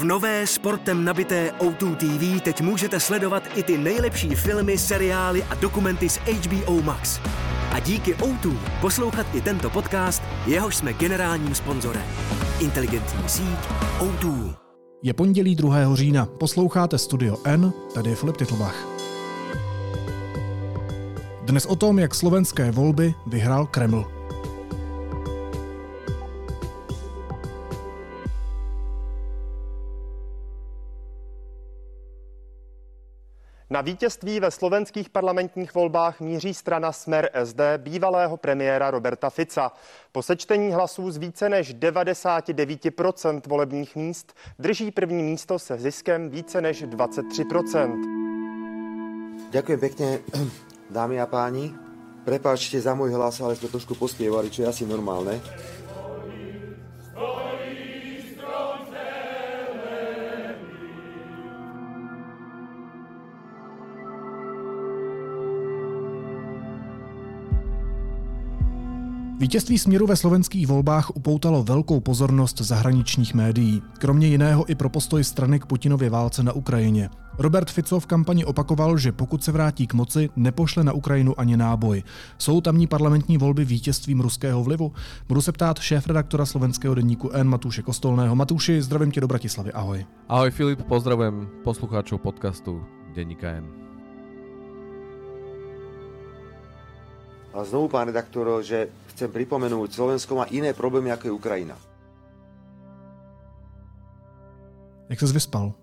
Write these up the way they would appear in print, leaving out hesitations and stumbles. V nové sportem nabité O2 TV teď můžete sledovat i ty nejlepší filmy, seriály a dokumenty z HBO Max. A díky O2 poslouchat i tento podcast, jehož jsme generálním sponzorem. Inteligentní síť O2. Je pondělí 2. října. Posloucháte Studio N, tady je Filip Titlbach. Dnes o tom, jak slovenské volby vyhrál Kreml. Na vítězství ve slovenských parlamentních volbách míří strana Smer SD bývalého premiéra Roberta Fica. Po sečtení hlasů z více než 99% volebních míst drží první místo se ziskem více než 23%. Ďakujem pekne, dámy a páni. Prepáčte za môj hlas, ale sme trošku pospievali, čo je asi normálne. Vítězství Směru ve slovenských volbách upoutalo velkou pozornost zahraničních médií, kromě jiného i pro postoj strany k Putinově válce na Ukrajině. Robert Fico v kampani opakoval, že pokud se vrátí k moci, nepošle na Ukrajinu ani náboj. Jsou tamní parlamentní volby vítězstvím ruského vlivu? Budu se ptát šéfredaktora slovenského deníku N Matúše Kostolného. Matúši, zdravím tě do Bratislavy, ahoj. Ahoj Filip, pozdravujem poslucháčov podcastu Deníka N. A znovu, pán redaktoro, že chcem pripomenúť, Slovensko má iné problémy, ako je Ukrajina. Jak ses vyspal?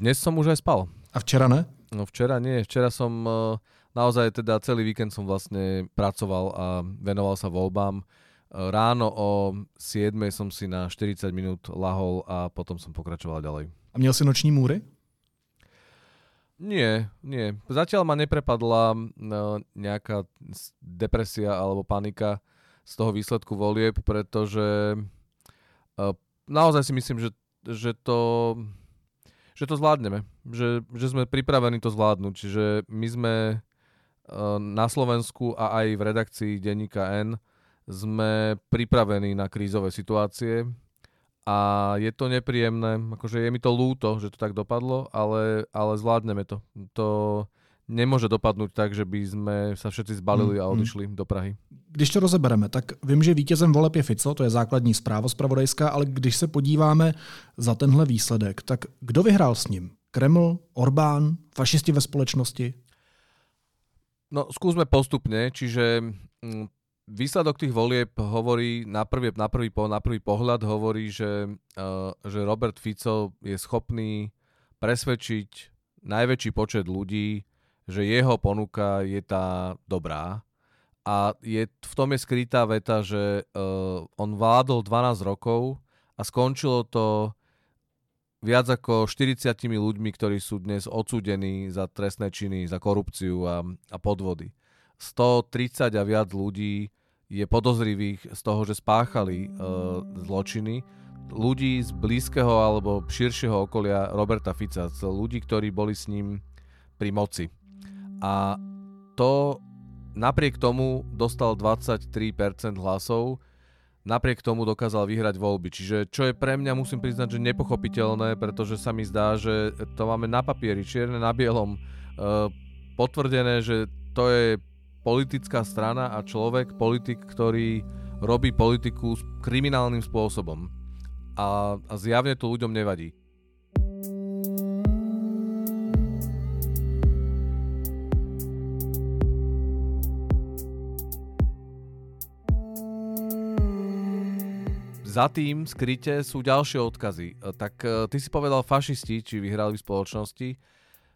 Dnes som už aj spal. A včera ne? No včera nie. Včera som naozaj teda celý víkend som vlastne pracoval a venoval sa voľbám. Ráno o 7 som si na 40 minút lahol a potom som pokračoval ďalej. A měl si noční můry? Nie. Zatiaľ ma neprepadla nejaká depresia alebo panika z toho výsledku volieb, pretože naozaj si myslím, že to zvládneme. Že sme pripravení to zvládnuť. Čiže my sme na Slovensku a aj v redakcii Deníka N sme pripravení na krízové situácie. A je to nepríjemné, akože je mi to ľúto, že to tak dopadlo, ale zvládneme to. To nemôže dopadnúť tak, že by sme sa všetci zbalili a odišli do Prahy. Když to rozebereme, tak vím, že vítězem voleb je Fico, to je základní zpráva zpravodajská, ale když se podíváme za tenhle výsledek, tak kdo vyhrál s ním? Kreml, Orbán, fašisti ve společnosti? No, skúsme postupne, čiže... Výsledok tých volieb hovorí na prvý pohľad hovorí, že Robert Fico je schopný presvedčiť najväčší počet ľudí, že jeho ponuka je tá dobrá. A v tom je skrytá veta, že on vládol 12 rokov a skončilo to viac ako 40 ľuďmi, ktorí sú dnes odsúdení za trestné činy, za korupciu a podvody. 130 a viac ľudí je podozrivých z toho, že spáchali zločiny. Ľudí z blízkeho alebo širšieho okolia Roberta Fica, ľudí, ktorí boli s ním pri moci. A to napriek tomu dostal 23% hlasov, napriek tomu dokázal vyhrať voľby. Čiže čo je pre mňa, musím priznať, že nepochopiteľné, pretože sa mi zdá, že to máme na papieri, čierne na bielom, potvrdené, že to je politická strana a človek, politik, ktorý robí politiku kriminálnym spôsobom. A zjavne to ľuďom nevadí. Za tým skryte sú ďalšie odkazy. Tak ty si povedal fašisti, či vyhrali v spoločnosti.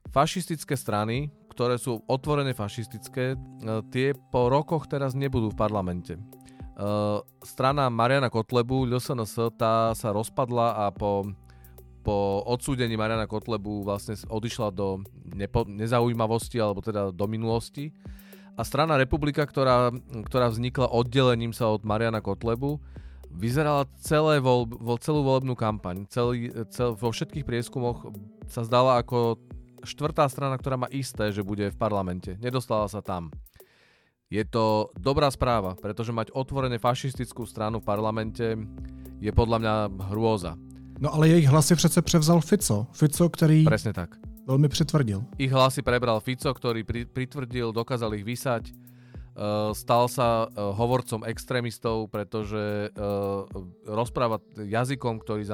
Fašistické strany, ktoré sú otvorene fašistické, tie po rokoch teraz nebudú v parlamente. Strana Mariána Kotlebu, ĽSNS, tá sa rozpadla a po odsúdení Mariána Kotlebu vlastne odišla do nezaujímavosti alebo teda do minulosti. A strana Republika, ktorá vznikla oddelením sa od Mariána Kotlebu, vyzerala celú volebnú kampaň. Vo všetkých prieskumoch sa zdala ako štvrtá strana, ktorá má isté, že bude v parlamente. Nedostala sa tam. Je to dobrá správa, pretože mať otvorene fašistickú stranu v parlamente je podľa mňa hrôza. No ale jejich hlasy přece převzal Fico. Fico, který... Presne tak. Veľmi pritvrdil. Ich hlasy prebral Fico, ktorý pritvrdil, dokázal ich vysať. Stal sa hovorcom extrémistov, pretože rozpráva jazykom, ktorý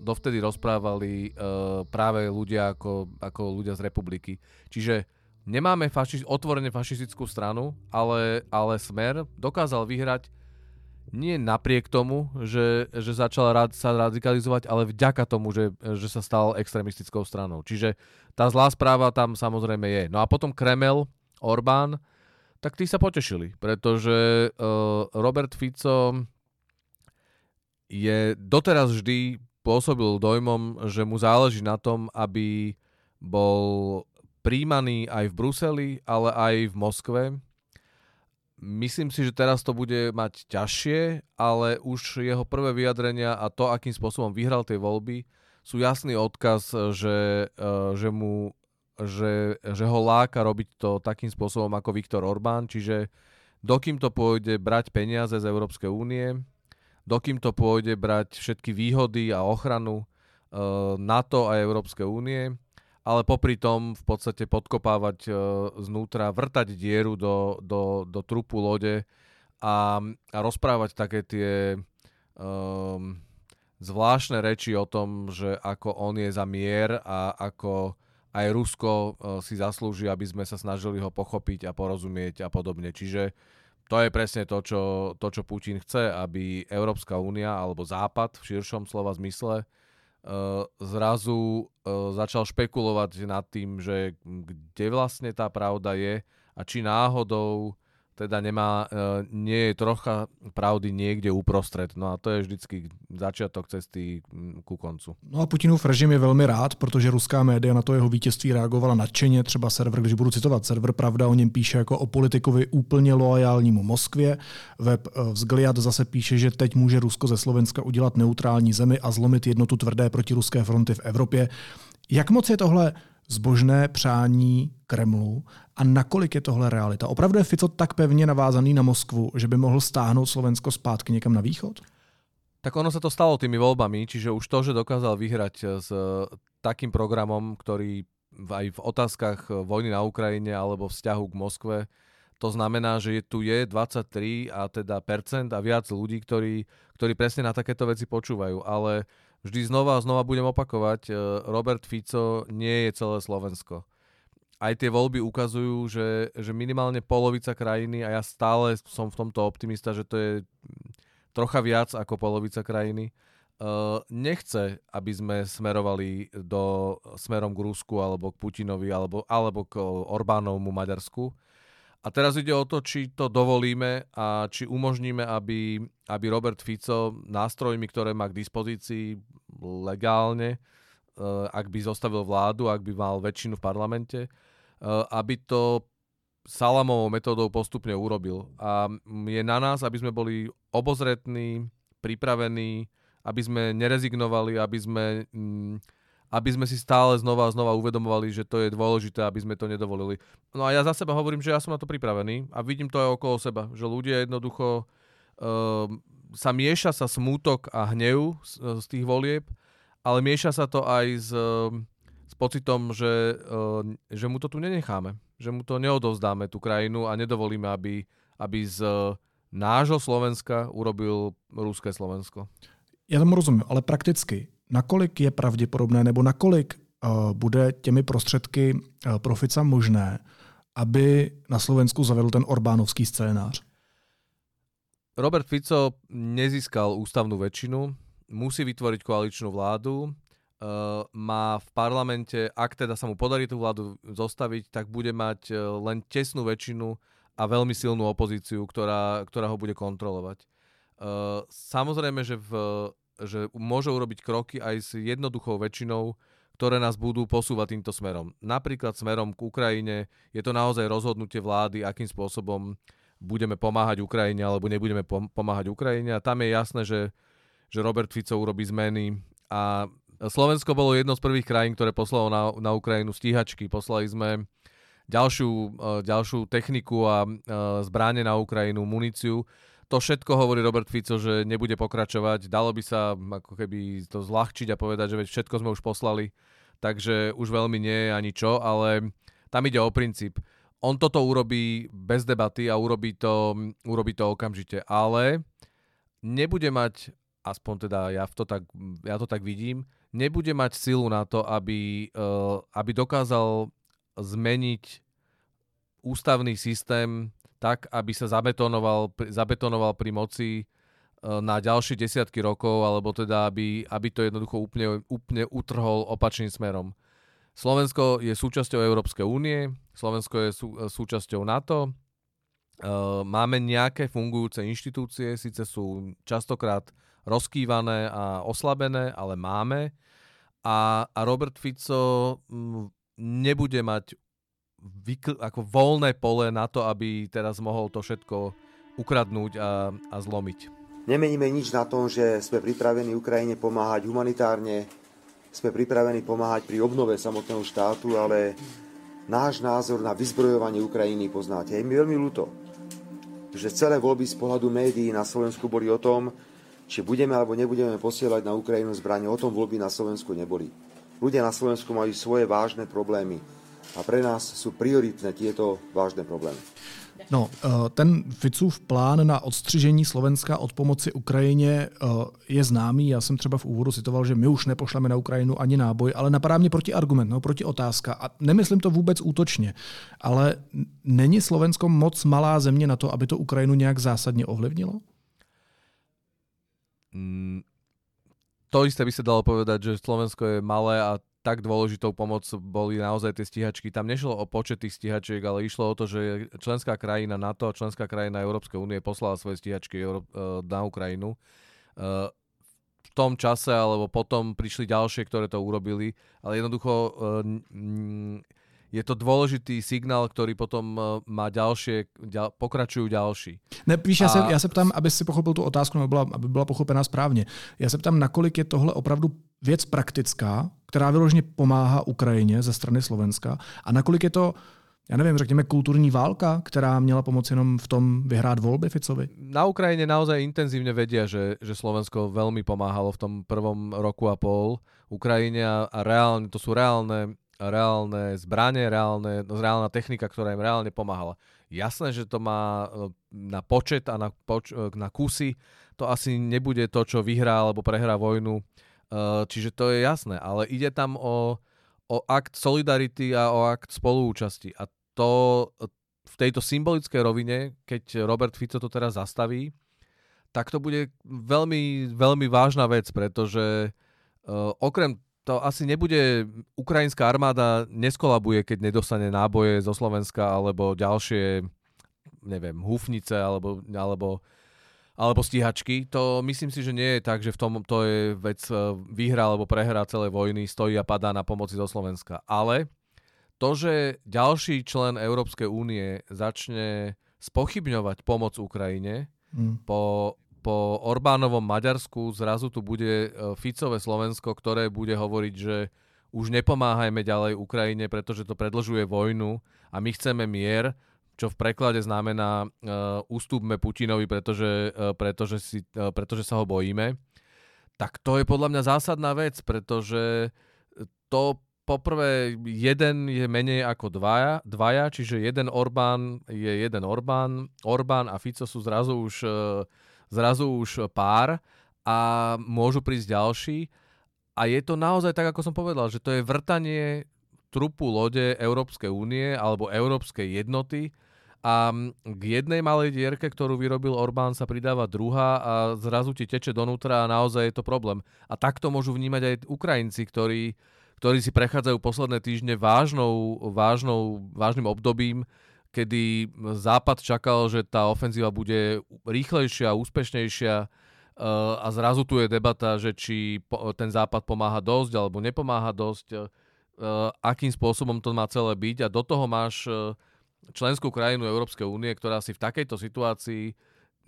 dovtedy rozprávali práve ľudia ako ľudia z Republiky. Čiže nemáme otvorene fašistickú stranu, ale Smer dokázal vyhrať nie napriek tomu, že začal sa radikalizovať, ale vďaka tomu, že sa stal extrémistickou stranou. Čiže tá zlá správa tam samozrejme je. No a potom Kreml, Orbán, tak tí sa potešili, pretože Robert Fico je doteraz vždy pôsobil dojmom, že mu záleží na tom, aby bol príjmaný aj v Bruseli, ale aj v Moskve. Myslím si, že teraz to bude mať ťažšie, ale už jeho prvé vyjadrenia a to, akým spôsobom vyhral tie voľby, sú jasný odkaz, že ho láka robiť to takým spôsobom ako Viktor Orbán, čiže dokým to pôjde brať peniaze z Európskej únie, dokým to pôjde brať všetky výhody a ochranu NATO a Európskej únie, ale popri tom v podstate podkopávať znútra, vrtať dieru do trupu lode a rozprávať také tie zvláštne reči o tom, že ako on je za mier a ako aj Rusko si zaslúži, aby sme sa snažili ho pochopiť a porozumieť a podobne. Čiže to je presne to, čo Putin chce, aby Európska únia alebo Západ v širšom slova zmysle zrazu začal špekulovať nad tým, že kde vlastne tá pravda je a či náhodou teda nie je trocha pravdy niekde uprostred. No a to je vždycky začiatok cesty ku koncu. No a Putinův režim je velmi rád, protože ruská média na to jeho vítězství reagovala nadšeně. Třeba server, když budu citovat, server Pravda o něm píše jako o politikovi úplně loajálnímu Moskvě. Web Vzgliad zase píše, že teď může Rusko ze Slovenska udělat neutrální zemi a zlomit jednotu tvrdé protiruské fronty v Evropě. Jak moc je tohle zbožné přání Kremlu a nakolik je tohle realita? Opravdu je Fico tak pevně navázaný na Moskvu, že by mohl stáhnout Slovensko zpátky někam na východ? Tak ono sa to stalo tými voľbami, čiže už to, že dokázal vyhrať s takým programom, ktorý aj v otázkach vojny na Ukrajine alebo vzťahu k Moskve, to znamená, že tu je 23% a viac ľudí, ktorí presne na takéto veci počúvajú, ale vždy znova budem opakovať, Robert Fico nie je celé Slovensko. Aj tie voľby ukazujú, že minimálne polovica krajiny, a ja stále som v tomto optimista, že to je trocha viac ako polovica krajiny, nechce, aby sme smerovali smerom k Rusku alebo k Putinovi alebo k Orbánovmu Maďarsku. A teraz ide o to, či to dovolíme a či umožníme, aby Robert Fico nástrojmi, ktoré má k dispozícii legálne, ak by zostavil vládu, ak by mal väčšinu v parlamente, aby to salamovou metódou postupne urobil. A je na nás, aby sme boli obozretní, pripravení, aby sme nerezignovali, aby sme si stále znova uvedomovali, že to je dôležité, aby sme to nedovolili. No a ja za seba hovorím, že ja som na to pripravený a vidím to aj okolo seba, že ľudia jednoducho sa mieša sa smútok a hnev z tých volieb, ale mieša sa to aj s pocitom, že mu to tu nenecháme, že mu to neodovzdáme tú krajinu a nedovolíme, aby z nášho Slovenska urobil ruské Slovensko. Ja tomu rozumiem, ale prakticky nakolik je pravděpodobné, nebo nakolik bude těmi prostředky pro Fica možné, aby na Slovensku zavedl ten orbánovský scénář? Robert Fico nezískal ústavnú väčšinu, musí vytvoriť koaličnú vládu, má v parlamente, ak teda sa mu podarí tú vládu zostaviť, tak bude mať len tesnú väčšinu a veľmi silnú opozíciu, ktorá ho bude kontrolovať. Samozrejme, že môže urobiť kroky aj s jednoduchou väčšinou, ktoré nás budú posúvať týmto smerom. Napríklad smerom k Ukrajine je to naozaj rozhodnutie vlády, akým spôsobom budeme pomáhať Ukrajine alebo nebudeme pomáhať Ukrajine. A tam je jasné, že Robert Fico urobí zmeny. A Slovensko bolo jedno z prvých krajín, ktoré poslalo na Ukrajinu stíhačky. Poslali sme ďalšiu techniku a zbráne na Ukrajinu, muníciu. To všetko hovorí Robert Fico, že nebude pokračovať. Dalo by sa ako keby to zľahčiť a povedať, že veď všetko sme už poslali, takže už veľmi nie je ani čo, ale tam ide o princíp. On toto urobí bez debaty a urobí to okamžite, ale nebude mať, aspoň teda ja to tak vidím, nebude mať silu na to, aby dokázal zmeniť ústavný systém tak, aby sa zabetonoval pri moci na ďalšie desiatky rokov, alebo teda aby to jednoducho úplne utrhol opačným smerom. Slovensko je súčasťou Európskej únie, Slovensko je súčasťou NATO, máme nejaké fungujúce inštitúcie, síce sú častokrát rozkývané a oslabené, ale máme. A Robert Fico nebude mať ako voľné pole na to, aby teraz mohol to všetko ukradnúť a zlomiť. Nemeníme nič na tom, že sme pripravení Ukrajine pomáhať humanitárne, sme pripravení pomáhať pri obnove samotného štátu, ale náš názor na vyzbrojovanie Ukrajiny poznáte. Je mi veľmi ľúto, že celé voľby z pohľadu médií na Slovensku boli o tom, či budeme alebo nebudeme posielať na Ukrajinu zbrane. O tom voľby na Slovensku neboli. Ľudia na Slovensku majú svoje vážne problémy a pre nás sú prioritné tieto vážné problémy. No, ten Ficův plán na odstřižení Slovenska od pomoci Ukrajině je známý. Já jsem třeba v úvodu citoval, že my už nepošleme na Ukrajinu ani náboj, ale napadá mě protiargument, protiotázka. A nemyslím to vůbec útočně, ale není Slovensko moc malá země na to, aby to Ukrajinu nějak zásadně ovlivnilo? To isté by sa dalo povedať, že Slovensko je malé a tak dôležitou pomoc boli naozaj tie stíhačky. Tam nešlo o počet tých stíhačiek, ale išlo o to, že členská krajina NATO a členská krajina Európskej únie poslala svoje stíhačky na Ukrajinu. V tom čase alebo potom prišli ďalšie, ktoré to urobili, ale jednoducho je to dôležitý signál, ktorý potom má pokračujú ďalší. Ne, víš, já se ptám, aby si pochopil tu otázku, aby byla pochopená správně. Já se ptám, nakolik je tohle opravdu věc praktická, která vyloženě pomáhá Ukrajině ze strany Slovenska, a nakolik je to, já nevím, řekněme kulturní válka, která měla pomoci jenom v tom vyhrát volby Ficovi? Na Ukrajině naozaj intenzívne vedia, že Slovensko veľmi pomáhalo v tom prvom roku a pol Ukrajine a reálne, to sú reálne zbranie, reálna technika, ktorá im reálne pomáhala. Jasné, že to má na počet a na kusy, to asi nebude to, čo vyhrá alebo prehrá vojnu, čiže to je jasné, ale ide tam o akt solidarity a o akt spoluúčasti. A to v tejto symbolickej rovine, keď Robert Fico to teraz zastaví, tak to bude veľmi, veľmi vážna vec, pretože okrem to asi nebude, ukrajinská armáda neskolabuje, keď nedostane náboje zo Slovenska alebo ďalšie, neviem, húfnice alebo stíhačky. To myslím si, že nie je tak, že v tom to je vec výhra alebo prehra celé vojny, stojí a padá na pomoci zo Slovenska. Ale to, že ďalší člen Európskej únie začne spochybňovať pomoc Ukrajine po Orbánovom Maďarsku zrazu tu bude Ficové Slovensko, ktoré bude hovoriť, že už nepomáhajme ďalej Ukrajine, pretože to predlžuje vojnu a my chceme mier, čo v preklade znamená ústupme Putinovi, pretože sa ho bojíme. Tak to je podľa mňa zásadná vec, pretože to poprvé jeden je menej ako dvaja, čiže jeden Orbán je jeden Orbán. Orbán a Fico sú zrazu už pár a môžu prísť ďalší. A je to naozaj tak, ako som povedal, že to je vrtanie trupu lode Európskej únie alebo Európskej jednoty a k jednej malej dierke, ktorú vyrobil Orbán, sa pridáva druhá a zrazu ti teče donútra a naozaj je to problém. A takto môžu vnímať aj Ukrajinci, ktorí si prechádzajú posledné týždne vážnym obdobím, kedy Západ čakal, že tá ofenzíva bude rýchlejšia, úspešnejšia a zrazu tu je debata, že či ten Západ pomáha dosť alebo nepomáha dosť, akým spôsobom to má celé byť. A do toho máš členskú krajinu Európskej únie, ktorá si v takejto situácii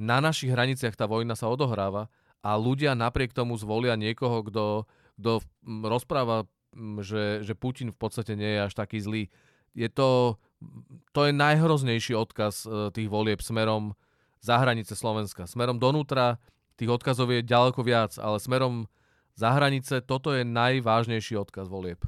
na našich hraniciach tá vojna sa odohráva a ľudia napriek tomu zvolia niekoho, kto rozpráva, že Putin v podstate nie je až taký zlý. To je najhroznejší odkaz tých volieb smerom za hranice Slovenska. Smerom donútra tých odkazov je ďaleko viac, ale smerom za hranice toto je nejvážnější odkaz volieb.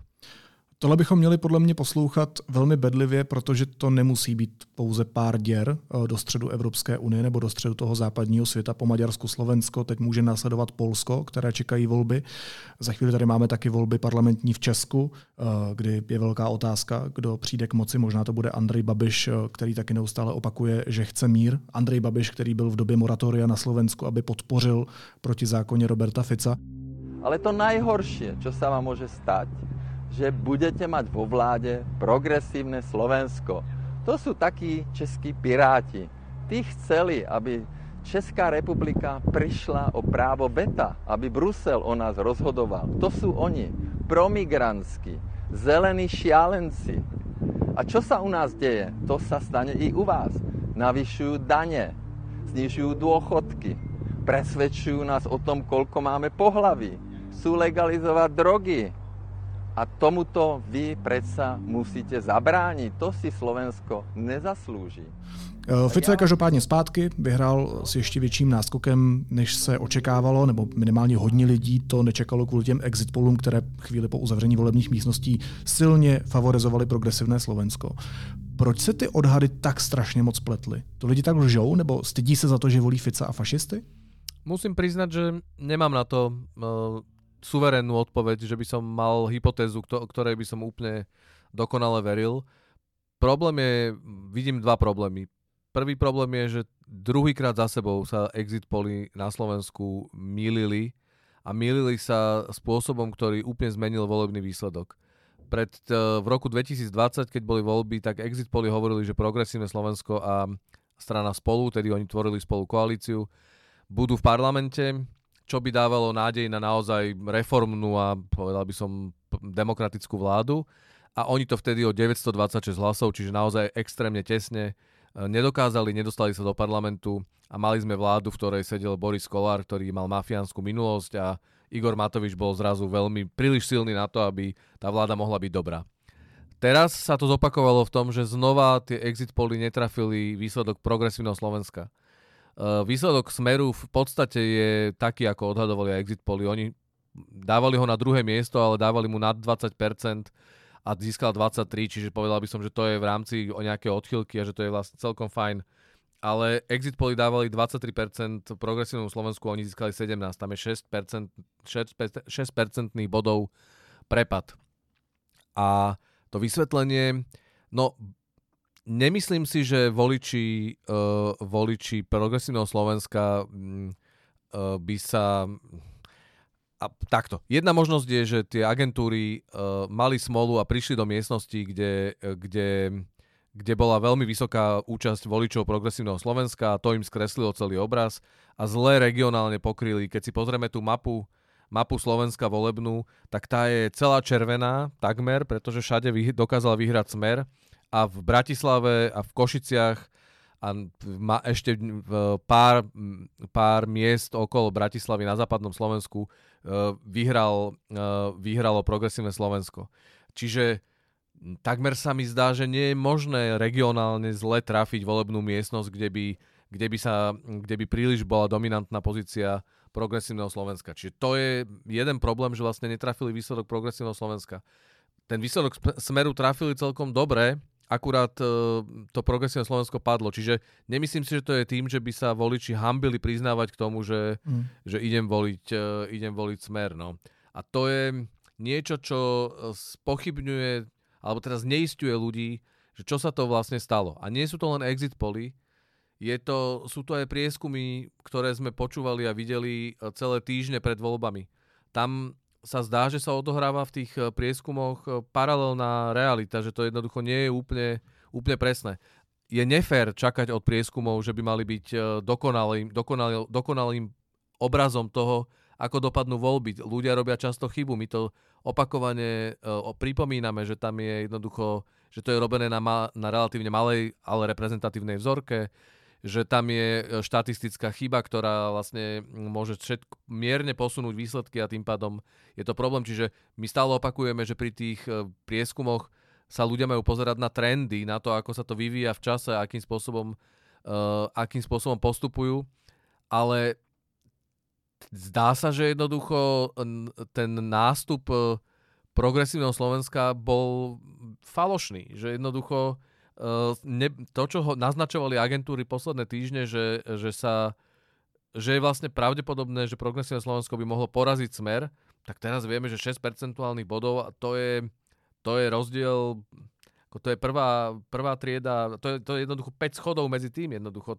Tohle bychom měli podle mě poslouchat velmi bedlivě, protože to nemusí být pouze pár děr do středu Evropské unie nebo do středu toho západního světa. Po Maďarsku, Slovensko, teď může následovat Polsko, které čekají volby. Za chvíli tady máme taky volby parlamentní v Česku, kdy je velká otázka, kdo přijde k moci. Možná to bude Andrej Babiš, který taky neustále opakuje, že chce mír. Andrej Babiš, který byl v době moratoria na Slovensku, aby podpořil proti zákoně Roberta Fica. Ale to najhoršie, čo sa vám môže stať, že budete mať vo vláde Progresívne Slovensko. To sú takí českí piráti. Tí chceli, aby Česká republika prišla o právo veta, aby Brusel o nás rozhodoval. To sú oni, promigrantskí, zelení šialenci. A čo sa u nás deje? To sa stane i u vás. Navyšujú dane, znižujú dôchodky, presvedčujú nás o tom, koľko máme pohlaví. Chcú legalizovať drogy a tomuto vy predsa musíte zabrániť. To si Slovensko nezaslúži. Fico je každopádně zpátky, vyhrál s ještě větším náskokem, než se očekávalo, nebo minimálně hodně lidí to nečekalo kvůli těm exit pollům, které chvíli po uzavření volebních místností silně favorizovaly Progresivné Slovensko. Proč se ty odhady tak strašně moc pletly? To lidi tak lžou, nebo stydí se za to, že volí Fica a fašisty? Musím priznať, že nemám na to suverénnu odpoveď, že by som mal hypotézu, ktorej by som úplne dokonale veril. Vidím dva problémy. Prvý problém je, že druhýkrát za sebou sa exit poly na Slovensku mýlili a mýlili sa spôsobom, ktorý úplne zmenil volebný výsledok. V roku 2020, keď boli voľby, tak exit poly hovorili, že Progresívne Slovensko a strana Spolu, tedy oni tvorili spolu koalíciu, budú v parlamente, čo by dávalo nádej na naozaj reformnú a povedal by som demokratickú vládu. A oni to vtedy o 926 hlasov, čiže naozaj extrémne tesne nedokázali, nedostali sa do parlamentu a mali sme vládu, v ktorej sedel Boris Kolár, ktorý mal mafiánsku minulosť a Igor Matovič bol zrazu veľmi príliš silný na to, aby tá vláda mohla byť dobrá. Teraz sa to zopakovalo v tom, že znova tie exit poly netrafili výsledok Progresívneho Slovenska. Výsledok Smeru v podstate je taký, ako odhadovali exit poly. Oni dávali ho na druhé miesto, ale dávali mu nad 20% a získal 23%, čiže povedal by som, že to je v rámci nejaké odchýlky a že to je vlastne celkom fajn. Ale exit poly dávali 23% Progresívnemu Slovensku a oni získali 17%. Tam je 6% bodov prepad. A to vysvetlenie... No, nemyslím si, že voliči Progresívneho Slovenska by sa... A takto. Jedna možnosť je, že tie agentúry mali smolu a prišli do miestnosti, kde bola veľmi vysoká účasť voličov Progresívneho Slovenska a to im skreslilo celý obraz a zle regionálne pokryli. Keď si pozrieme tú mapu Slovenska volebnú, tak tá je celá červená takmer, pretože všade dokázal vyhrať Smer. A v Bratislave a v Košiciach a ešte pár miest okolo Bratislavy na západnom Slovensku vyhralo Progresívne Slovensko. Čiže takmer sa mi zdá, že nie je možné regionálne zle trafiť volebnú miestnosť, kde by príliš bola dominantná pozícia Progresívneho Slovenska. Čiže to je jeden problém, že vlastne netrafili výsledok Progresívneho Slovenska. Ten výsledok Smeru trafili celkom dobre, akurát to Progresívne Slovensko padlo. Čiže nemyslím si, že to je tým, že by sa voliči hambili priznávať k tomu, že idem voliť Smer. No. A to je niečo, čo spochybňuje, alebo teraz neisťuje ľudí, že čo sa to vlastne stalo. A nie sú to len exit poly, sú to aj prieskumy, ktoré sme počúvali a videli celé týždne pred voľbami. Tam sa zdá, že sa odohráva v tých prieskumoch paralelná realita, že to jednoducho nie je úplne presné. Je nefér čakať od prieskumov, že by mali byť dokonalým obrazom toho, ako dopadnú voľby. Ľudia robia často chybu. My to opakovane pripomíname, že tam je jednoducho, že to je robené na relatívne malej, ale reprezentatívnej vzorke, že tam je štatistická chyba, ktorá vlastne môže mierne posunúť výsledky a tým pádom je to problém. Čiže my stále opakujeme, že pri tých prieskumoch sa ľudia majú pozerať na trendy, na to, ako sa to vyvíja v čase, akým spôsobom akým spôsobom postupujú, ale zdá sa, že jednoducho ten nástup Progresívneho Slovenska bol falošný, že jednoducho to, čo naznačovali agentúry posledné týždne, že je vlastne pravdepodobné, že Progresívne Slovensko by mohlo poraziť Smer, tak teraz vieme, že 6% bodov, a to je rozdiel, to je prvá trieda, to je jednoducho 5 schodov medzi tým, jednoducho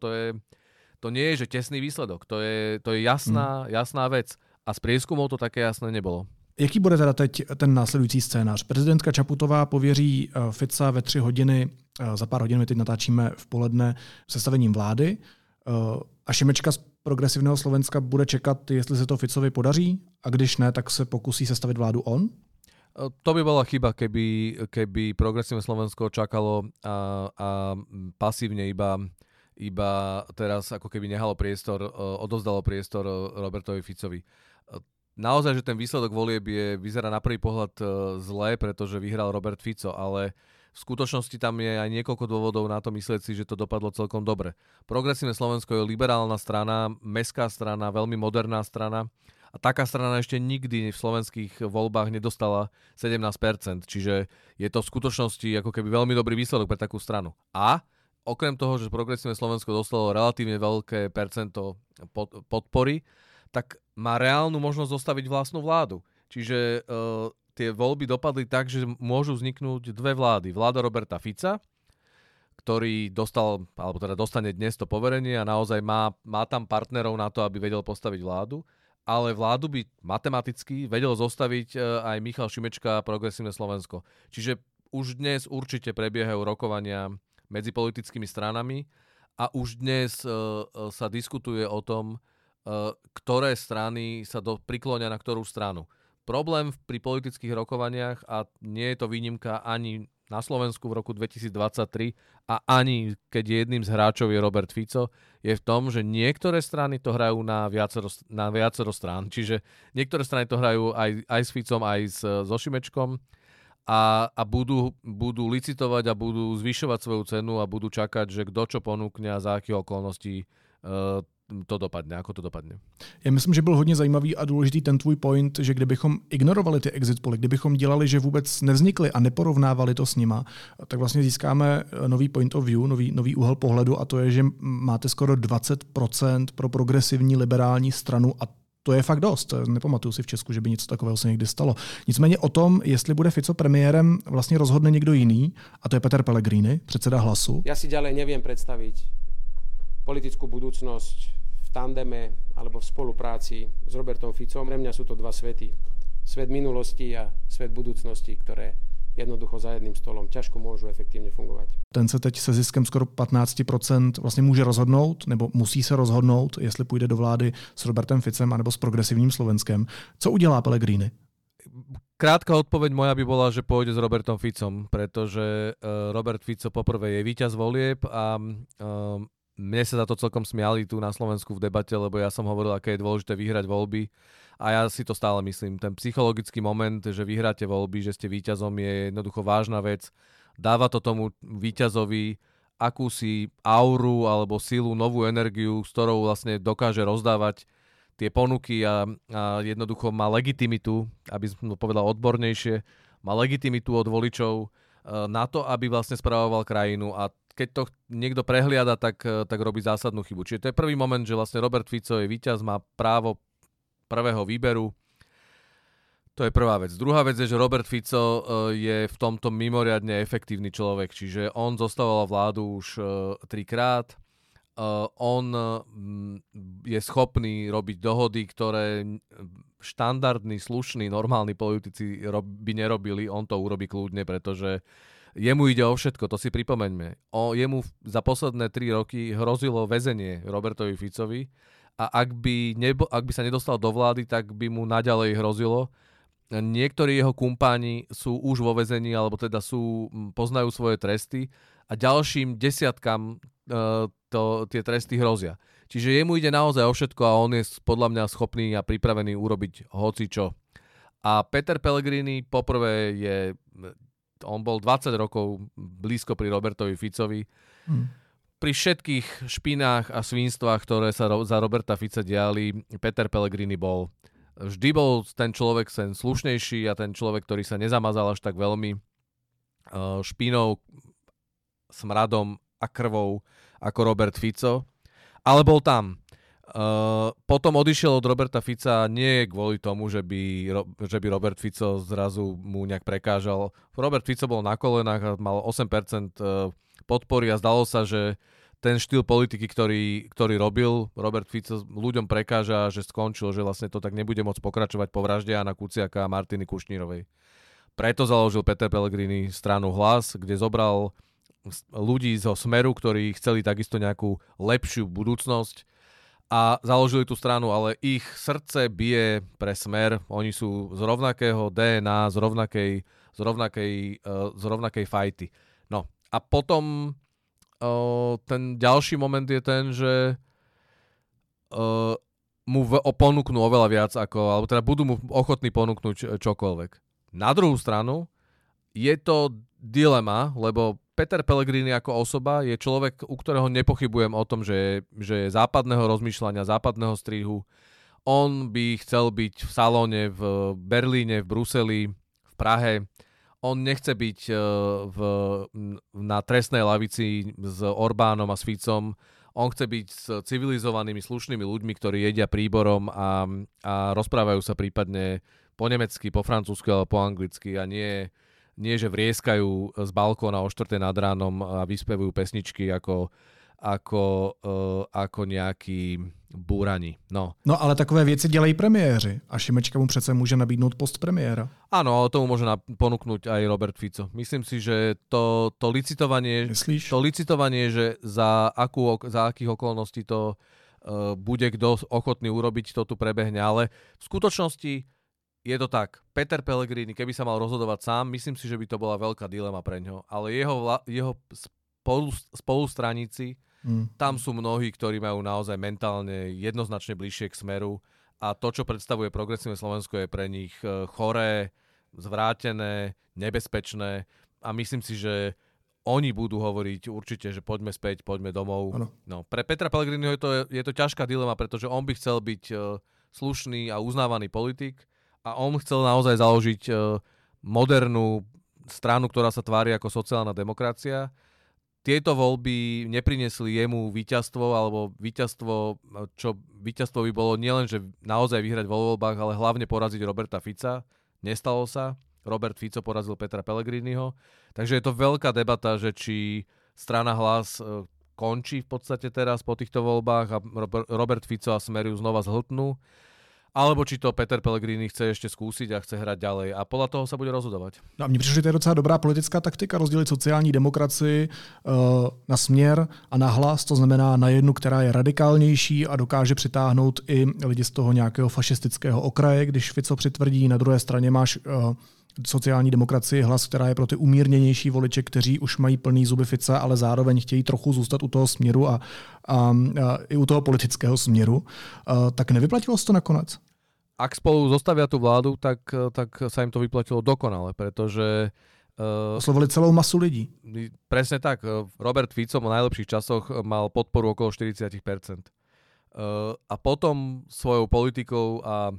to nie je, že tesný výsledok, to je jasná vec, a z prieskumov to také jasné nebolo. Jaký bude teda teď ten následující scénář? Prezidentka Čaputová pověří Fica ve 3 hodiny, za pár hodin, my teď natáčíme v poledne, sestavením vlády, a Šimečka z Progresivného Slovenska bude čekat, jestli se to Ficovi podaří, a když ne, tak se pokusí sestavit vládu on? To by bola chyba, keby Progresívne Slovensko čakalo a pasívne iba teraz ako keby nehalo priestor, odovzdalo priestor Robertovi Ficovi. Naozaj, že ten výsledok volieb vyzerá na prvý pohľad zle, pretože vyhral Robert Fico, ale v skutočnosti tam je aj niekoľko dôvodov na to myslieť si, že to dopadlo celkom dobre. Progresívne Slovensko je liberálna strana, mestská strana, veľmi moderná strana, a taká strana ešte nikdy v slovenských voľbách nedostala 17%, čiže je to v skutočnosti ako keby veľmi dobrý výsledok pre takú stranu. A okrem toho, že Progresívne Slovensko dostalo relatívne veľké percento podpory, tak má reálnu možnosť zostaviť vlastnú vládu. Čiže tie voľby dopadli tak, že môžu vzniknúť dve vlády. Vláda Roberta Fica, ktorý dostal, alebo teda dostane dnes to poverenie a naozaj má tam partnerov na to, aby vedel postaviť vládu, ale vládu by matematicky vedel zostaviť aj Michal Šimečka a Progresívne Slovensko. Čiže už dnes určite prebiehajú rokovania medzi politickými stranami a už dnes sa diskutuje o tom, ktoré strany sa priklonia na ktorú stranu. Problém pri politických rokovaniach, a nie je to výnimka ani na Slovensku v roku 2023 a ani keď jedným z hráčov je Robert Fico, je v tom, že niektoré strany to hrajú na viacero strán. Čiže niektoré strany to hrajú aj s Ficom, aj so Šimečkom, a budú licitovať a budú zvyšovať svoju cenu a budú čakať, že kto čo ponúkne a za akých okolností to dopadne, ako to dopadne. Já myslím, že byl hodně zajímavý a důležitý ten tvůj point, že kdybychom ignorovali ty exit poly, kdybychom dělali, že vůbec nevznikly a neporovnávali to s nima, tak vlastně získáme nový point of view, nový úhel pohledu, a to je, že máte skoro 20% pro progresivní liberální stranu, a to je fakt dost. Nepamatuju si v Česku, že by něco takového se někdy stalo. Nicméně o tom, jestli bude Fico premiérem, vlastně rozhodne někdo jiný, a to je Peter Pellegrini, předseda Hlasu. Já si dále nevím představit politickú budúcnosť v tandeme alebo v spolupráci s Robertom Ficom. Pre mňa sú to dva svety. Svet minulosti a svet budúcnosti, ktoré jednoducho za jedným stolom ťažko môžu efektívne fungovať. Ten se teď se ziskem skoro 15% vlastně může rozhodnout, nebo musí se rozhodnout, jestli půjde do vlády s Robertem Ficem anebo s Progresivním Slovenskem. Co udělá Pellegrini? Krátka odpoveď moja by bola, že pôjde s Robertom Ficom, pretože Robert Fico poprvé je víťaz volieb a mne sa za to celkom smiali tu na Slovensku v debate, lebo ja som hovoril, aké je dôležité vyhrať voľby, a ja si to stále myslím. Ten psychologický moment, že vyhráte voľby, že ste víťazom, je jednoducho vážna vec. Dáva to tomu víťazovi akúsi auru alebo silu, novú energiu, s ktorou vlastne dokáže rozdávať tie ponuky, a jednoducho má legitimitu, aby som to povedal odbornejšie, má legitimitu od voličov na to, aby vlastne spravoval krajinu, a keď to niekto prehliada, tak robí zásadnú chybu. Čiže to je prvý moment, že vlastne Robert Fico je víťaz, má právo prvého výberu. To je prvá vec. Druhá vec je, že Robert Fico je v tomto mimoriadne efektívny človek, čiže on zostavoval vládu už 3-krát. On je schopný robiť dohody, ktoré štandardní, slušní, normálni politici by nerobili. On to urobí kľudne, pretože jemu ide o všetko, to si pripomeňme. Jemu za posledné 3 roky hrozilo väzenie Robertovi Ficovi, a ak by sa nedostal do vlády, tak by mu naďalej hrozilo. Niektorí jeho kumpáni sú už vo väzení, alebo teda poznajú svoje tresty, a ďalším desiatkam tie tresty hrozia. Čiže jemu ide naozaj o všetko a on je podľa mňa schopný a pripravený urobiť hocičo. A Peter Pellegrini poprvé on bol 20 rokov blízko pri Robertovi Ficovi. pri všetkých špinách a svinstvách, ktoré sa za Roberta Fica diali, Peter Pellegrini bol. Vždy bol ten človek sen slušnejší a ten človek, ktorý sa nezamazal až tak veľmi špinou, smradom a krvou ako Robert Fico. Ale bol tam. Potom odišiel od Roberta Fica nie kvôli tomu, že by Robert Fico zrazu mu nejak prekážal. Robert Fico bol na kolenách a mal 8% podpory a zdalo sa, že ten štýl politiky, ktorý robil Robert Fico, ľuďom prekáža, že skončil, že vlastne to tak nebude môcť pokračovať po vražde Jana Kuciaka a Martiny Kušnírovej. Preto založil Peter Pellegrini stranu Hlas, kde zobral ľudí zo Smeru, ktorí chceli takisto nejakú lepšiu budúcnosť, a založili tú stranu, ale ich srdce bije pre Smer. Oni sú z rovnakého DNA, z rovnakej fajty. No a potom ten ďalší moment je ten, že mu ponúknú oveľa viac, ako, alebo teda budú mu ochotní ponúknuť čokoľvek. Na druhú stranu je to dilema, lebo Peter Pellegrini ako osoba je človek, u ktorého nepochybujem o tom, že je západného rozmýšľania, západného strihu. On by chcel byť v salóne v Berlíne, v Bruseli, v Prahe. On nechce byť na trestnej lavici s Orbánom a s Ficom. On chce byť s civilizovanými, slušnými ľuďmi, ktorí jedia príborom a rozprávajú sa prípadne po nemecky, po francúzsky alebo po anglicky a nie, že vrieskajú z balkóna o 4:00 nad ránom a vyspevujú pesničky ako nějaký búrani. No ale takové věci dělají premiéři a Šimečka mu přece může nabídnout post premiéra. Ano, tomu může ponúknuť aj Robert Fico. Myslím si, že to licitovanie, že za akých okolností to bude kdo ochotný urobiť, to tu prebehne, ale v skutočnosti je to tak. Peter Pellegrini, keby sa mal rozhodovať sám, myslím si, že by to bola veľká dilema pre ňo. Ale jeho spolustraníci, tam sú mnohí, ktorí majú naozaj mentálne jednoznačne bližšie k Smeru a to, čo predstavuje Progresívne Slovensko, je pre nich choré, zvrátené, nebezpečné a myslím si, že oni budú hovoriť určite, že poďme späť, poďme domov. No, pre Petra Pellegriniho je to ťažká dilema, pretože on by chcel byť slušný a uznávaný politik. A on chcel naozaj založiť modernú stranu, ktorá sa tvári ako sociálna demokracia. Tieto voľby neprinesli jemu víťazstvo, alebo víťazstvo by bolo nielen, že naozaj vyhrať vo voľbách, ale hlavne poraziť Roberta Fica. Nestalo sa. Robert Fico porazil Petra Pellegriniho. Takže je to veľká debata, že či strana Hlas končí v podstate teraz po týchto voľbách a Robert Fico a Smer ju znova zhltnú. Alebo či to Peter Pellegrini chce ešte skúsiť a chce hrať ďalej. A podľa toho sa bude rozhodovať. No a mne prišlo, že to je docela dobrá politická taktika rozdělit sociální demokracii na Směr a na Hlas, to znamená na jednu, která je radikálnější a dokáže přitáhnout i lidi z toho nějakého fašistického okraje, když Fico přitvrdí. Na druhé straně máš sociální demokracii Hlas, která je pro ty umírněnější voliče, kteří už mají plný zuby Fica, ale zároveň chtějí trochu zůstat u toho Směru a i u toho politického Směru. Tak nevyplatilo se to nakonec? Ak spolu zostavia tú vládu, tak sa im to vyplatilo dokonale, pretože oslovili celou masu lidí. Presne tak. Robert Fico v najlepších časoch mal podporu okolo 40%. A potom svojou politikou a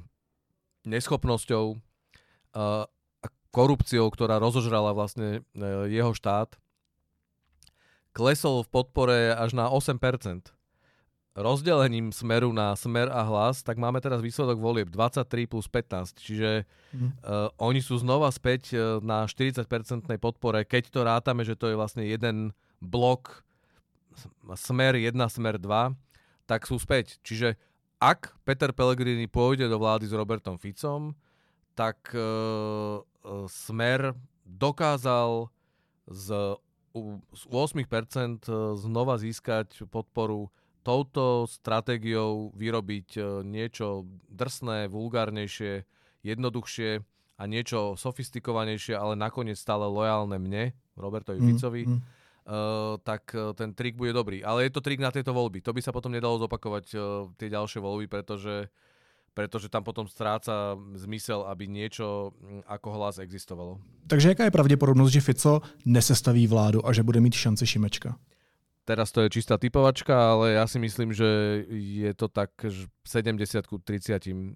neschopnosťou korupciou, ktorá rozožrala vlastne jeho štát, klesol v podpore až na 8%. Rozdelením Smeru na Smer a Hlas, tak máme teraz výsledok volieb 23+15, čiže oni sú znova späť na 40% podpore, keď to rátame, že to je vlastne jeden blok Smer 1, Smer 2, tak sú späť. Čiže ak Peter Pellegrini pôjde do vlády s Robertom Ficom, tak Smer dokázal z 8% znova získať podporu, touto stratégiou vyrobiť niečo drsné, vulgárnejšie, jednoduchšie a niečo sofistikovanejšie, ale nakoniec stále lojálne mne, Robertovi Ficovi, tak ten trik bude dobrý. Ale je to trik na tieto voľby. To by sa potom nedalo zopakovať tie ďalšie voľby, pretože tam potom ztráca zmysel, aby niečo ako Hlas existovalo. Takže jaká je pravdepodobnosť, že Fico nesestaví vládu a že bude mít šanci Šimečka? Teraz to je čistá typovačka, ale ja si myslím, že je to tak 70-30,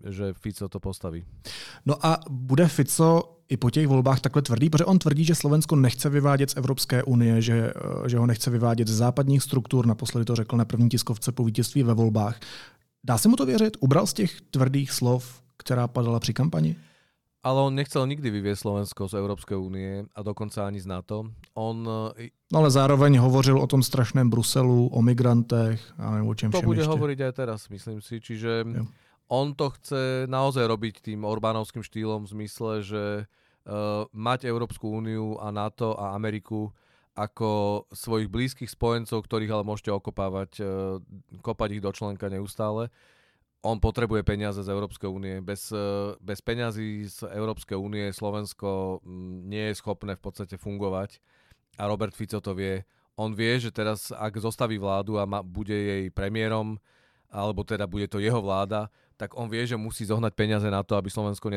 že Fico to postaví. No a bude Fico i po těch volbách takhle tvrdý, protože on tvrdí, že Slovensko nechce vyvádět z Evropské unie, že ho nechce vyvádět z západních struktur, naposledy to řekl na první tiskovce po vítězství ve volbách. Dá se mu to věřit? Ubral z těch tvrdých slov, která padala při kampani? Ale on nechcel nikdy vyviesť Slovensko z Európskej únie a dokonca ani z NATO. No ale zároveň hovoril o tom strašném Bruselu, o migrantech a o čem všem ešte. To bude hovoriť aj teraz, myslím si. Čiže on to chce naozaj robiť tým orbánovským štýlom v zmysle, že mať Európsku úniu a NATO a Ameriku ako svojich blízkych spojencov, ktorých ale môžete okopávať, kopať ich do členka neustále. On potrebuje peniaze z Európskej únie. Bez peňazí z Európskej únie Slovensko nie je schopné v podstate fungovať. A Robert Fico to vie. On vie, že teraz, ak zostaví vládu a bude jej premiérom, alebo teda bude to jeho vláda, tak on vie, že musí zohnať peniaze na to, aby Slovensko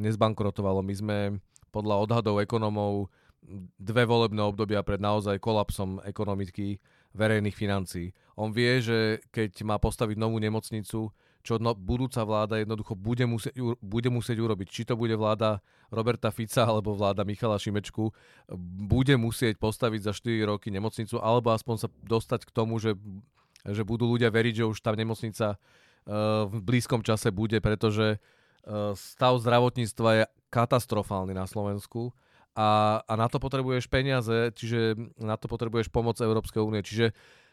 nezbankrotovalo. My sme podľa odhadov ekonomov 2 volebné obdobia pred naozaj kolapsom ekonomiky, verejných financií. On vie, že keď má postaviť novú nemocnicu, čo budúca vláda jednoducho bude musieť urobiť. Či to bude vláda Roberta Fica alebo vláda Michala Šimečku, bude musieť postaviť za 4 roky nemocnicu alebo aspoň sa dostať k tomu, že budú ľudia veriť, že už tá nemocnica v blízkom čase bude, pretože stav zdravotníctva je katastrofálny na Slovensku a na to potrebuješ peniaze, čiže na to potrebuješ pomoc Európskej únie. Čiže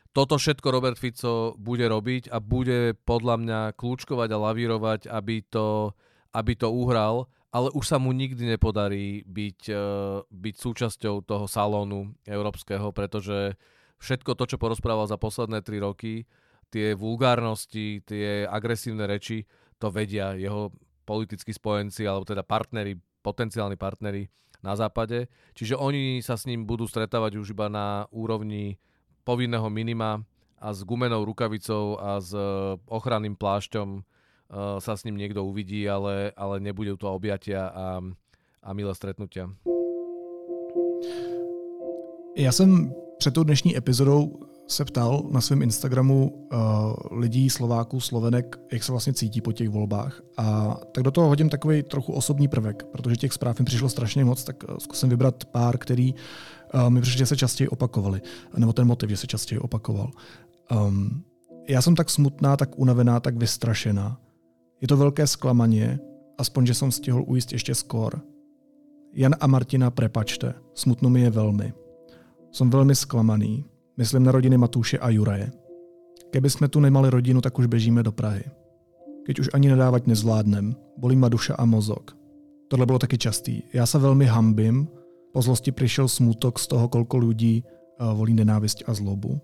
toto všetko Robert Fico bude robiť a bude podľa mňa kľúčkovať a lavírovať, aby to uhral, ale už sa mu nikdy nepodarí byť súčasťou toho salónu európskeho, pretože všetko to, čo porozprával za posledné 3 roky, tie vulgárnosti, tie agresívne reči, to vedia jeho politickí spojenci, alebo teda partneri, potenciálni partneri na západe. Čiže oni sa s ním budú stretávať už iba na úrovni povinného minima a s gumenou rukavicou a s ochranným plášťom sa s ním niekto uvidí, ale nebudú to objatia a milé stretnutia. Já jsem před tou dnešní epizodou se ptal na svém Instagramu lidí, Slováků, Slovenek, jak se vlastně cítí po těch volbách. A tak do toho hodím takový trochu osobní prvek, protože těch zpráv mi přišlo strašně moc, tak zkusím vybrat pár, který mi přišlo, že se častěji opakovali. Nebo ten motiv, že se častěji opakoval. Já jsem tak smutná, tak unavená, tak vystrašená. Je to velké zklamaně, aspoň, že jsem stihl ujít ještě skor. Jan a Martina, prepačte, smutno mi je velmi. Jsem velmi zklamaný. Myslím na rodiny Matúše a Juraje. Keby sme tu nemali rodinu, tak už bežíme do Prahy. Keď už ani nadávať nezvládnem, bolí ma duša a mozog. Tohle bylo taky častý. Já se velmi hambím, po zlosti prišiel smútok z toho, koľko ľudí volí nenávisť a zlobu.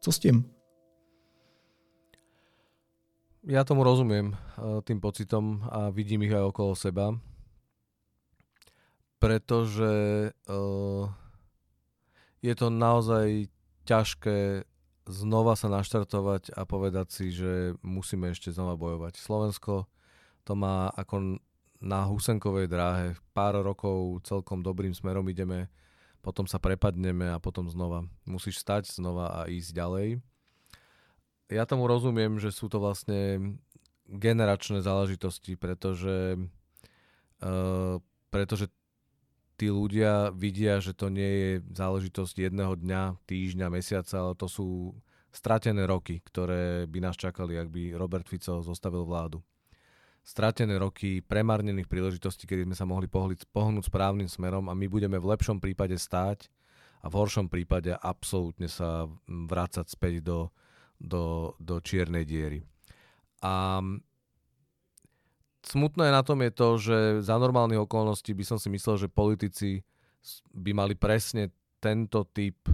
Co s tím? Ja tomu rozumiem, tým pocitom a vidím ich aj okolo seba. Pretože je to naozaj ťažké znova sa naštartovať a povedať si, že musíme ešte znova bojovať. Slovensko to má ako na Husenkovej dráhe. Pár rokov celkom dobrým smerom ideme, potom sa prepadneme a potom znova. Musíš stať znova a ísť ďalej. Ja tomu rozumiem, že sú to vlastne generačné záležitosti, pretože tí ľudia vidia, že to nie je záležitosť jedného dňa, týždňa, mesiaca, ale to sú stratené roky, ktoré by nás čakali, ak by Robert Fico zostavil vládu. Stratené roky premárnených príležitostí, kedy sme sa mohli pohnúť správnym smerom a my budeme v lepšom prípade stáť a v horšom prípade absolútne sa vrácať späť do čiernej diery. A smutné na tom je to, že za normálnych okolností by som si myslel, že politici by mali presne tento typ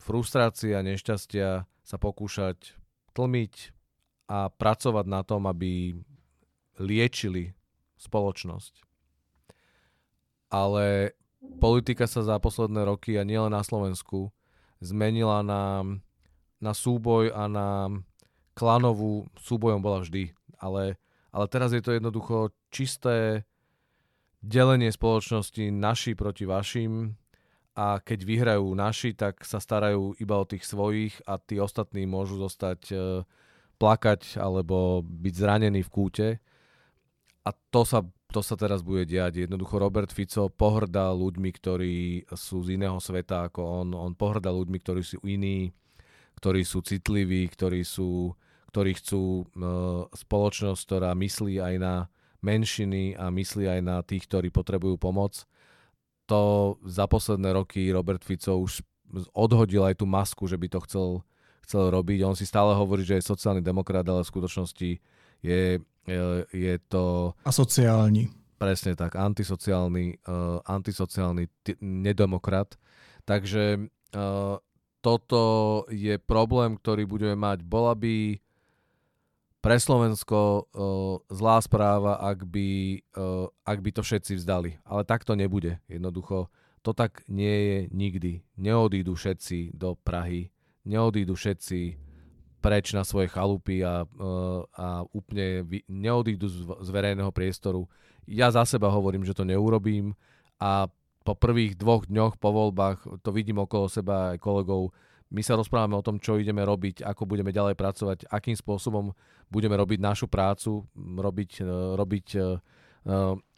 frustrácie a nešťastia sa pokúšať tlmiť a pracovať na tom, aby liečili spoločnosť. Ale politika sa za posledné roky, a nielen na Slovensku, zmenila na súboj a na klanovú, súbojom bola vždy, ale teraz je to jednoducho čisté delenie spoločnosti naši proti vašim a keď vyhrajú naši, tak sa starajú iba o tých svojich a tí ostatní môžu zostať plakať alebo byť zranení v kúte. A to sa teraz bude diať. Jednoducho Robert Fico pohrdá ľuďmi, ktorí sú z iného sveta ako on. On pohrdá ľuďmi, ktorí sú iní, ktorí sú citliví, ktorí chcú spoločnosť, ktorá myslí aj na menšiny a myslí aj na tých, ktorí potrebujú pomoc. To za posledné roky Robert Fico už odhodil aj tú masku, že by to chcel robiť. On si stále hovorí, že je sociálny demokrat, ale v skutočnosti je to... Asociálny. Presne tak, antisociálny nedemokrat. Takže toto je problém, ktorý budeme mať. Bola by pre Slovensko zlá správa, ak by to všetci vzdali. Ale tak to nebude. Jednoducho, to tak nie je nikdy. Neodídu všetci do Prahy, neodídu všetci preč na svoje chalupy a úplne neodídu z verejného priestoru. Ja za seba hovorím, že to neurobím a po prvých 2 dňoch po voľbách to vidím okolo seba aj kolegov. My sa rozprávame o tom, čo ideme robiť, ako budeme ďalej pracovať, akým spôsobom budeme robiť našu prácu, robiť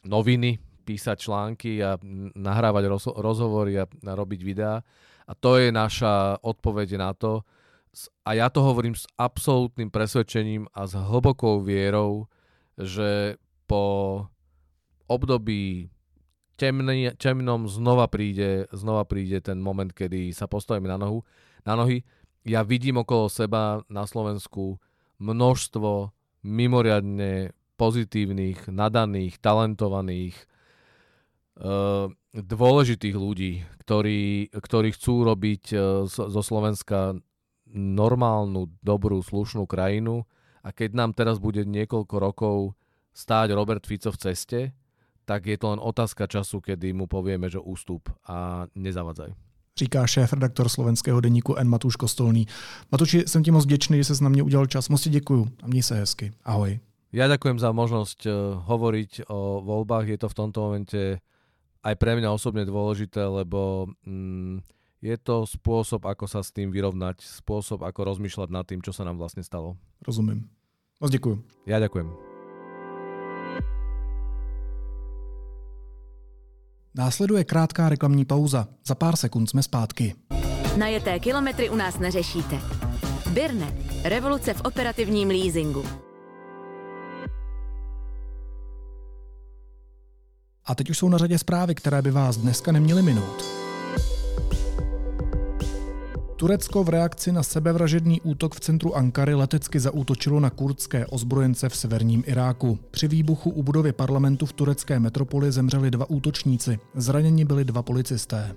noviny, písať články a nahrávať rozhovory a robiť videá. A to je naša odpoveď na to. A ja to hovorím s absolútnym presvedčením a s hlbokou vierou, že po období temnom znova príde ten moment, kedy sa postavíme na nohy. Ja vidím okolo seba na Slovensku množstvo mimoriadne pozitívnych, nadaných, talentovaných, dôležitých ľudí, ktorí chcú robiť zo Slovenska normálnu, dobrú, slušnú krajinu. A keď nám teraz bude niekoľko rokov stáť Robert Fico v ceste, tak je to len otázka času, kedy mu povieme, že ústup a nezavadzaj. Říká šéf-redaktor slovenského deníku N. Matúš Kostolný. Matúši, jsem ti moc vděčný, že ses na mě udělal čas. Moc ti děkuju a měj se hezky. Ahoj. Ja ďakujem za možnosť hovoriť o voľbách. Je to v tomto momente aj pre mňa osobne dôležité, lebo je to spôsob, ako sa s tým vyrovnať, spôsob, ako rozmýšľať nad tým, čo sa nám vlastne stalo. Rozumiem. Moc ďakujem. Ja ďakujem. Následuje krátká reklamní pauza. Za pár sekund jsme zpátky. Najeté kilometry u nás neřešíte. Birne. Revoluce v operativním leasingu. A teď už jsou na řadě zprávy, které by vás dneska neměly minout. Turecko v reakci na sebevražedný útok v centru Ankary letecky zaútočilo na kurdské ozbrojence v severním Iráku. Při výbuchu u budovy parlamentu v turecké metropoli zemřeli 2 útočníci. Zraněni byli 2 policisté.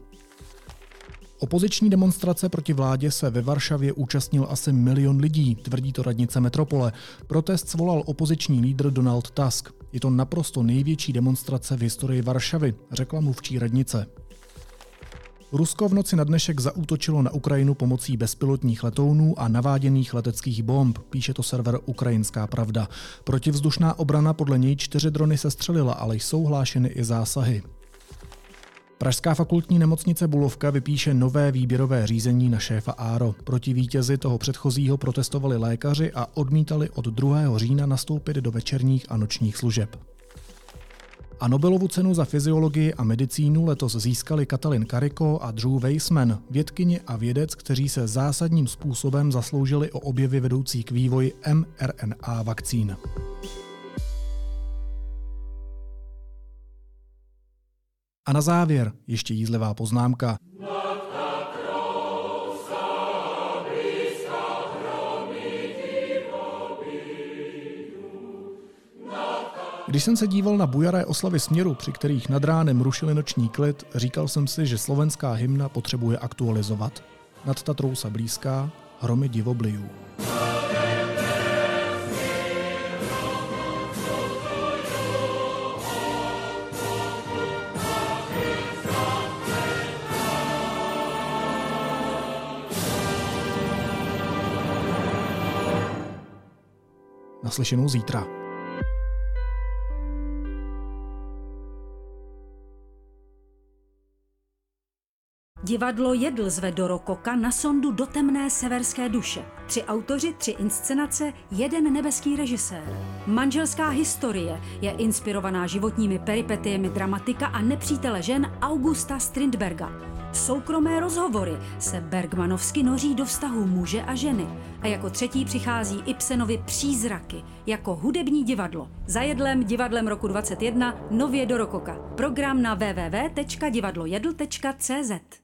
Opoziční demonstrace proti vládě se ve Varšavě účastnil asi 1 000 000 lidí, tvrdí to radnice metropole. Protest svolal opoziční lídr Donald Tusk. Je to naprosto největší demonstrace v historii Varšavy, řekla mluvčí radnice. Rusko v noci na dnešek zaútočilo na Ukrajinu pomocí bezpilotních letounů a naváděných leteckých bomb, píše to server Ukrajinská pravda. Protivzdušná obrana podle něj 4 drony sestřelila, ale jsou hlášeny i zásahy. Pražská fakultní nemocnice Bulovka vypíše nové výběrové řízení na šéfa ARO. Proti vítězi toho předchozího protestovali lékaři a odmítali od 2. října nastoupit do večerních a nočních služeb. A Nobelovu cenu za fyziologii a medicínu letos získali Katalín Karikó a Drew Weissman, vědkyně a vědec, kteří se zásadním způsobem zasloužili o objevy vedoucí k vývoji mRNA vakcín. A na závěr ještě jízlivá poznámka. Když jsem se díval na bujaré oslavy Směru, při kterých nad ránem rušili noční klid, říkal jsem si, že slovenská hymna potřebuje aktualizovat. Nad Tatrou sa blízká, hromy divoblijů. Naslyšenou zítra. Divadlo Jedl zve Rokoka na sondu do temné severské duše. 3 autoři, 3 inscenace, 1 nebeský režisér. Manželská historie je inspirovaná životními peripetiemi dramatika a nepřítele žen Augusta Strindberga. Soukromé rozhovory se bergmanovsky noří do vztahu muže a ženy. A jako třetí přichází Ibsenovi Přízraky jako hudební divadlo. Za Jedlem, divadlem roku 2021, nově do Rokoka. Program na www.divadlojedl.cz.